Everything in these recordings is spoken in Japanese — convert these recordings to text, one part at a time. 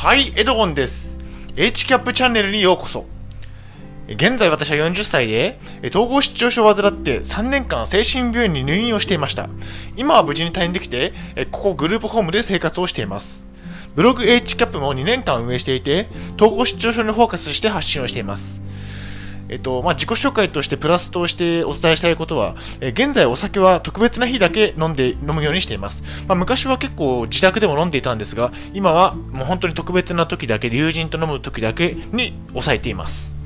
はい、エドゴンです。HCAP チャンネルにようこそ。現在私は40歳で、統合失調症を患って3年間精神病院に入院をしていました。今は無事に退院できて、ここグループホームで生活をしています。ブログ HCAP も2年間運営していて、統合失調症にフォーカスして発信をしています。自己紹介としてプラスとしてお伝えしたいことは、現在お酒は特別な日だけ飲むようにしています。昔は結構自宅でも飲んでいたんですが、今はもう本当に特別な時だけ、友人と飲む時だけに抑えています。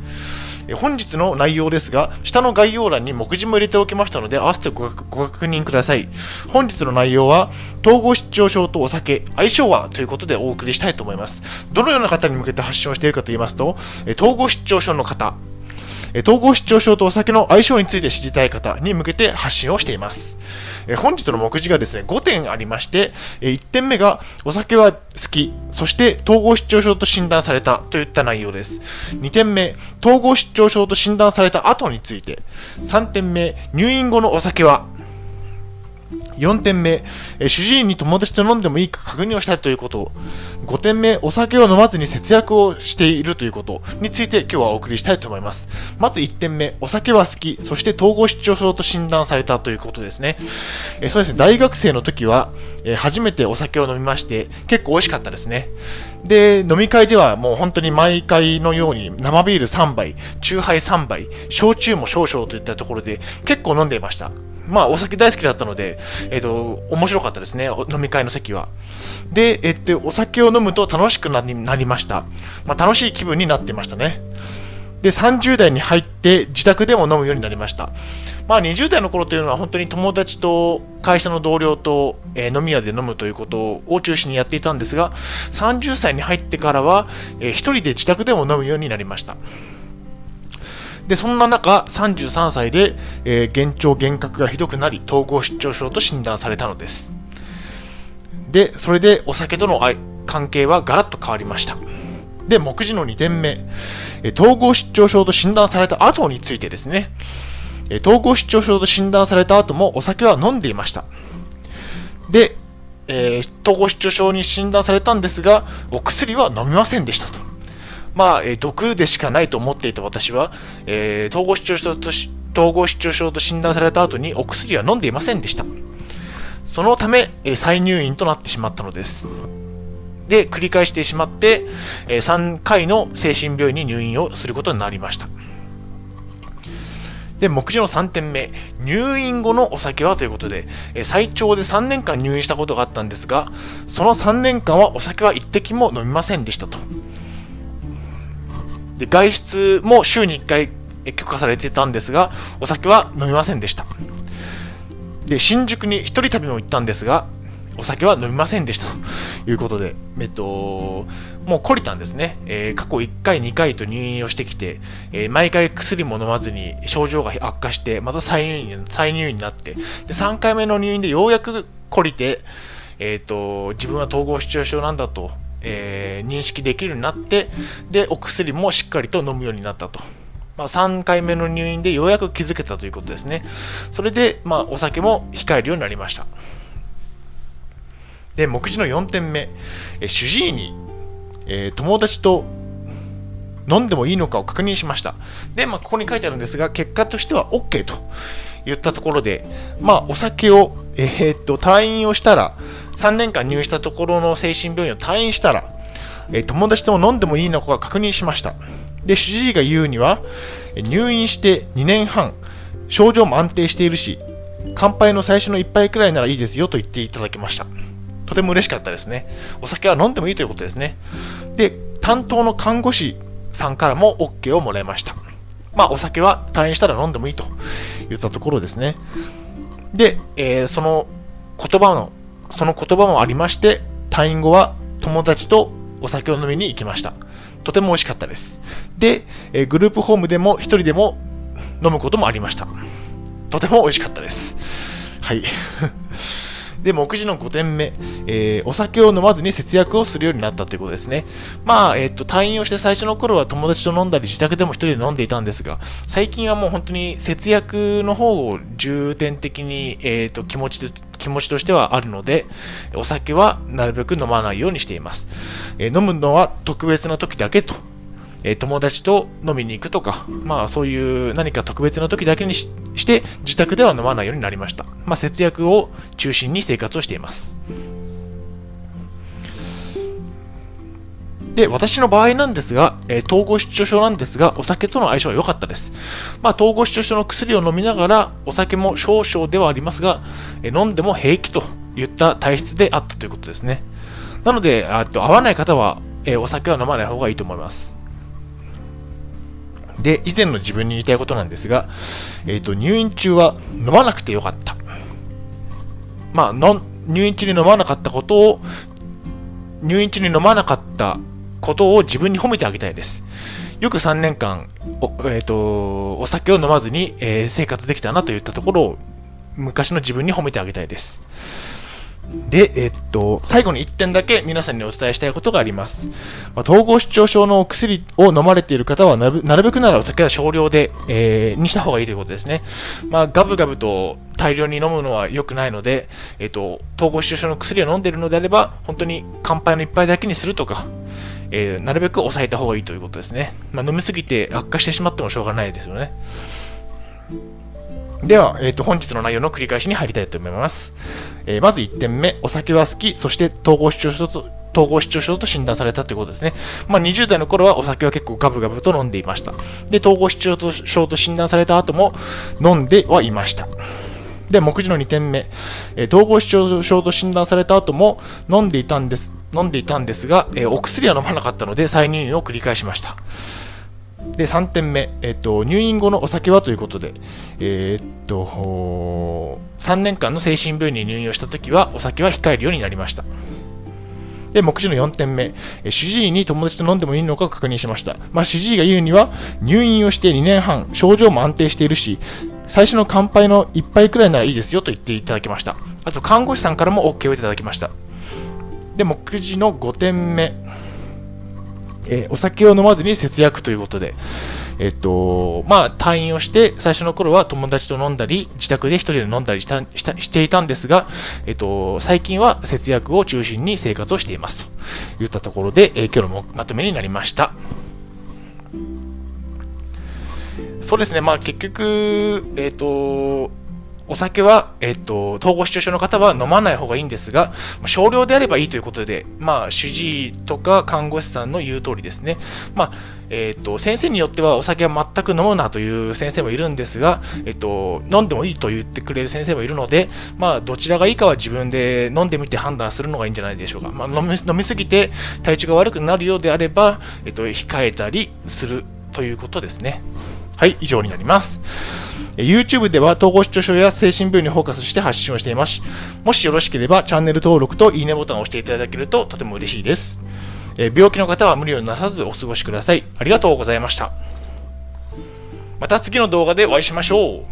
本日の内容ですが、下の概要欄に目次も入れておきましたので、合わせてご確認ください。本日の内容は、統合失調症とお酒、相性はということでお送りしたいと思います。どのような方に向けて発信をしているかと言いますと、統合失調症の方、統合失調症とお酒の相性について知りたい方に向けて発信をしています。本日の目次がですね、5点ありまして、1点目がお酒は好き、そして統合失調症と診断されたといった内容です。2点目、統合失調症と診断された後について。3点目、入院後のお酒は。4点目、主治医に友達と飲んでもいいか確認をしたいということ。5点目、お酒を飲まずに節約をしているということについて今日はお送りしたいと思います。まず1点目、お酒は好き、そして統合失調症と診断されたということですね。そうですね、大学生の時は、初めてお酒を飲みまして、結構美味しかったですね。で、飲み会ではもう本当に毎回のように生ビール3杯、酎ハイ3杯、焼酎も少々といったところで結構飲んでいました。お酒大好きだったので、面白かったですね、飲み会の席は。で、お酒を飲むと楽しくなりました。楽しい気分になってましたね。で、30代に入って自宅でも飲むようになりました。20代の頃というのは本当に友達と会社の同僚と、飲み屋で飲むということを中心にやっていたんですが、30歳に入ってからは、一人で自宅でも飲むようになりました。で、そんな中、33歳で、幻聴幻覚がひどくなり、統合失調症と診断されたのです。で、それでお酒との関係はガラッと変わりました。で、目次の2点目、統合失調症と診断された後についてですね。統合失調症と診断された後もお酒は飲んでいました。で、統合失調症に診断されたんですが、お薬は飲みませんでしたと。毒でしかないと思っていた私は、統合失調症と診断された後にお薬は飲んでいませんでした。そのため、再入院となってしまったのです。で、繰り返してしまって、3回の精神病院に入院をすることになりました。で、目次の3点目、入院後のお酒はということで、最長で3年間入院したことがあったんですが、その3年間はお酒は一滴も飲みませんでしたと。で、外出も週に1回許可されていたんですが、お酒は飲みませんでした。で、新宿に一人旅も行ったんですが、お酒は飲みませんでしたということで、もう懲りたんですね。過去1回、2回と入院をしてきて、毎回薬も飲まずに症状が悪化して、また再入院になって、で、3回目の入院でようやく懲りて、自分は統合失調症なんだと。認識できるようになって、で、お薬もしっかりと飲むようになったと。3回目の入院でようやく気づけたということですね。それで、お酒も控えるようになりました。で、目次の4点目、主治医に、友達と飲んでもいいのかを確認しました。で、ここに書いてあるんですが、結果としては OK と言ったところで、お酒を、退院をしたら、3年間入院したところの精神病院を退院したら、友達とも飲んでもいいのか確認しました。で、主治医が言うには、入院して2年半、症状も安定しているし、乾杯の最初の1杯くらいならいいですよと言っていただきました。とても嬉しかったですね。お酒は飲んでもいいということですね。で、担当の看護師さんからも OK をもらいました。お酒は退院したら飲んでもいいと言ったところですね。で、その言葉もありまして、退院後は友達とお酒を飲みに行きました。とても美味しかったです。で、グループホームでも一人でも飲むこともありました。とても美味しかったです。はい。で、目次の5点目、お酒を飲まずに節約をするようになったということですね。まあ、退院をして最初の頃は友達と飲んだり、自宅でも一人で飲んでいたんですが、最近はもう本当に節約の方を重点的に、気持ちとしてはあるので、お酒はなるべく飲まないようにしています。飲むのは特別な時だけと。友達と飲みに行くとか、まあそういう何か特別な時だけにして自宅では飲まないようになりました。まあ節約を中心に生活をしています。で、私の場合なんですが、統合失調症なんですが、お酒との相性は良かったです。まあ統合失調症の薬を飲みながら、お酒も少々ではありますが、飲んでも平気といった体質であったということですね。なので、合わない方は、お酒は飲まない方がいいと思います。で、以前の自分に言いたいことなんですが、入院中は飲まなくてよかった。まあ、入院中に飲まなかったことを自分に褒めてあげたいです。よく3年間、お酒を飲まずに、生活できたなといったところを昔の自分に褒めてあげたいです。で、最後に1点だけ皆さんにお伝えしたいことがあります。まあ、統合失調症のお薬を飲まれている方はなるべくならお酒は少量で、にした方がいいということですね。まあ、ガブガブと大量に飲むのは良くないので、統合失調症の薬を飲んでいるのであれば、本当に乾杯の1杯だけにするとか、なるべく抑えた方がいいということですね。まあ、飲みすぎて悪化してしまってもしょうがないですよね。では、本日の内容の繰り返しに入りたいと思います。まず1点目、お酒は好き、そして統合失調症と診断されたということですね。まあ、20代の頃はお酒は結構ガブガブと飲んでいました。で、統合失調症と診断された後も飲んではいました。で、目次の2点目、統合失調症と診断された後も飲んでいたんですが、お薬は飲まなかったので再入院を繰り返しました。で、3点目、入院後のお酒はということで、3年間の精神病院に入院をしたときは、お酒は控えるようになりました。で、目次の4点目、主治医に友達と飲んでもいいのか確認しました。まあ、主治医が言うには、入院をして2年半、症状も安定しているし、最初の乾杯の1杯くらいならいいですよと言っていただきました。あと、看護師さんからも OK をいただきました。で、目次の5点目。お酒を飲まずに節約ということで、まあ、退院をして最初の頃は友達と飲んだり自宅で一人で飲んだりしていたんですが、最近は節約を中心に生活をしていますといったところで、今日のまとめになりました。そうですね、まあ、結局、お酒は、統合失調症の方は飲まない方がいいんですが、少量であればいいということで、まあ、主治医とか看護師さんの言う通りですね。まあ、先生によってはお酒は全く飲むなという先生もいるんですが、飲んでもいいと言ってくれる先生もいるので、まあ、どちらがいいかは自分で飲んでみて判断するのがいいんじゃないでしょうか。まあ、飲みすぎて体調が悪くなるようであれば、控えたりするということですね。はい、以上になります。YouTube では統合失調症や精神病にフォーカスして発信をしています。もしよろしければチャンネル登録といいねボタンを押していただけるととても嬉しいです。病気の方は無理をなさずお過ごしください。ありがとうございました。また次の動画でお会いしましょう。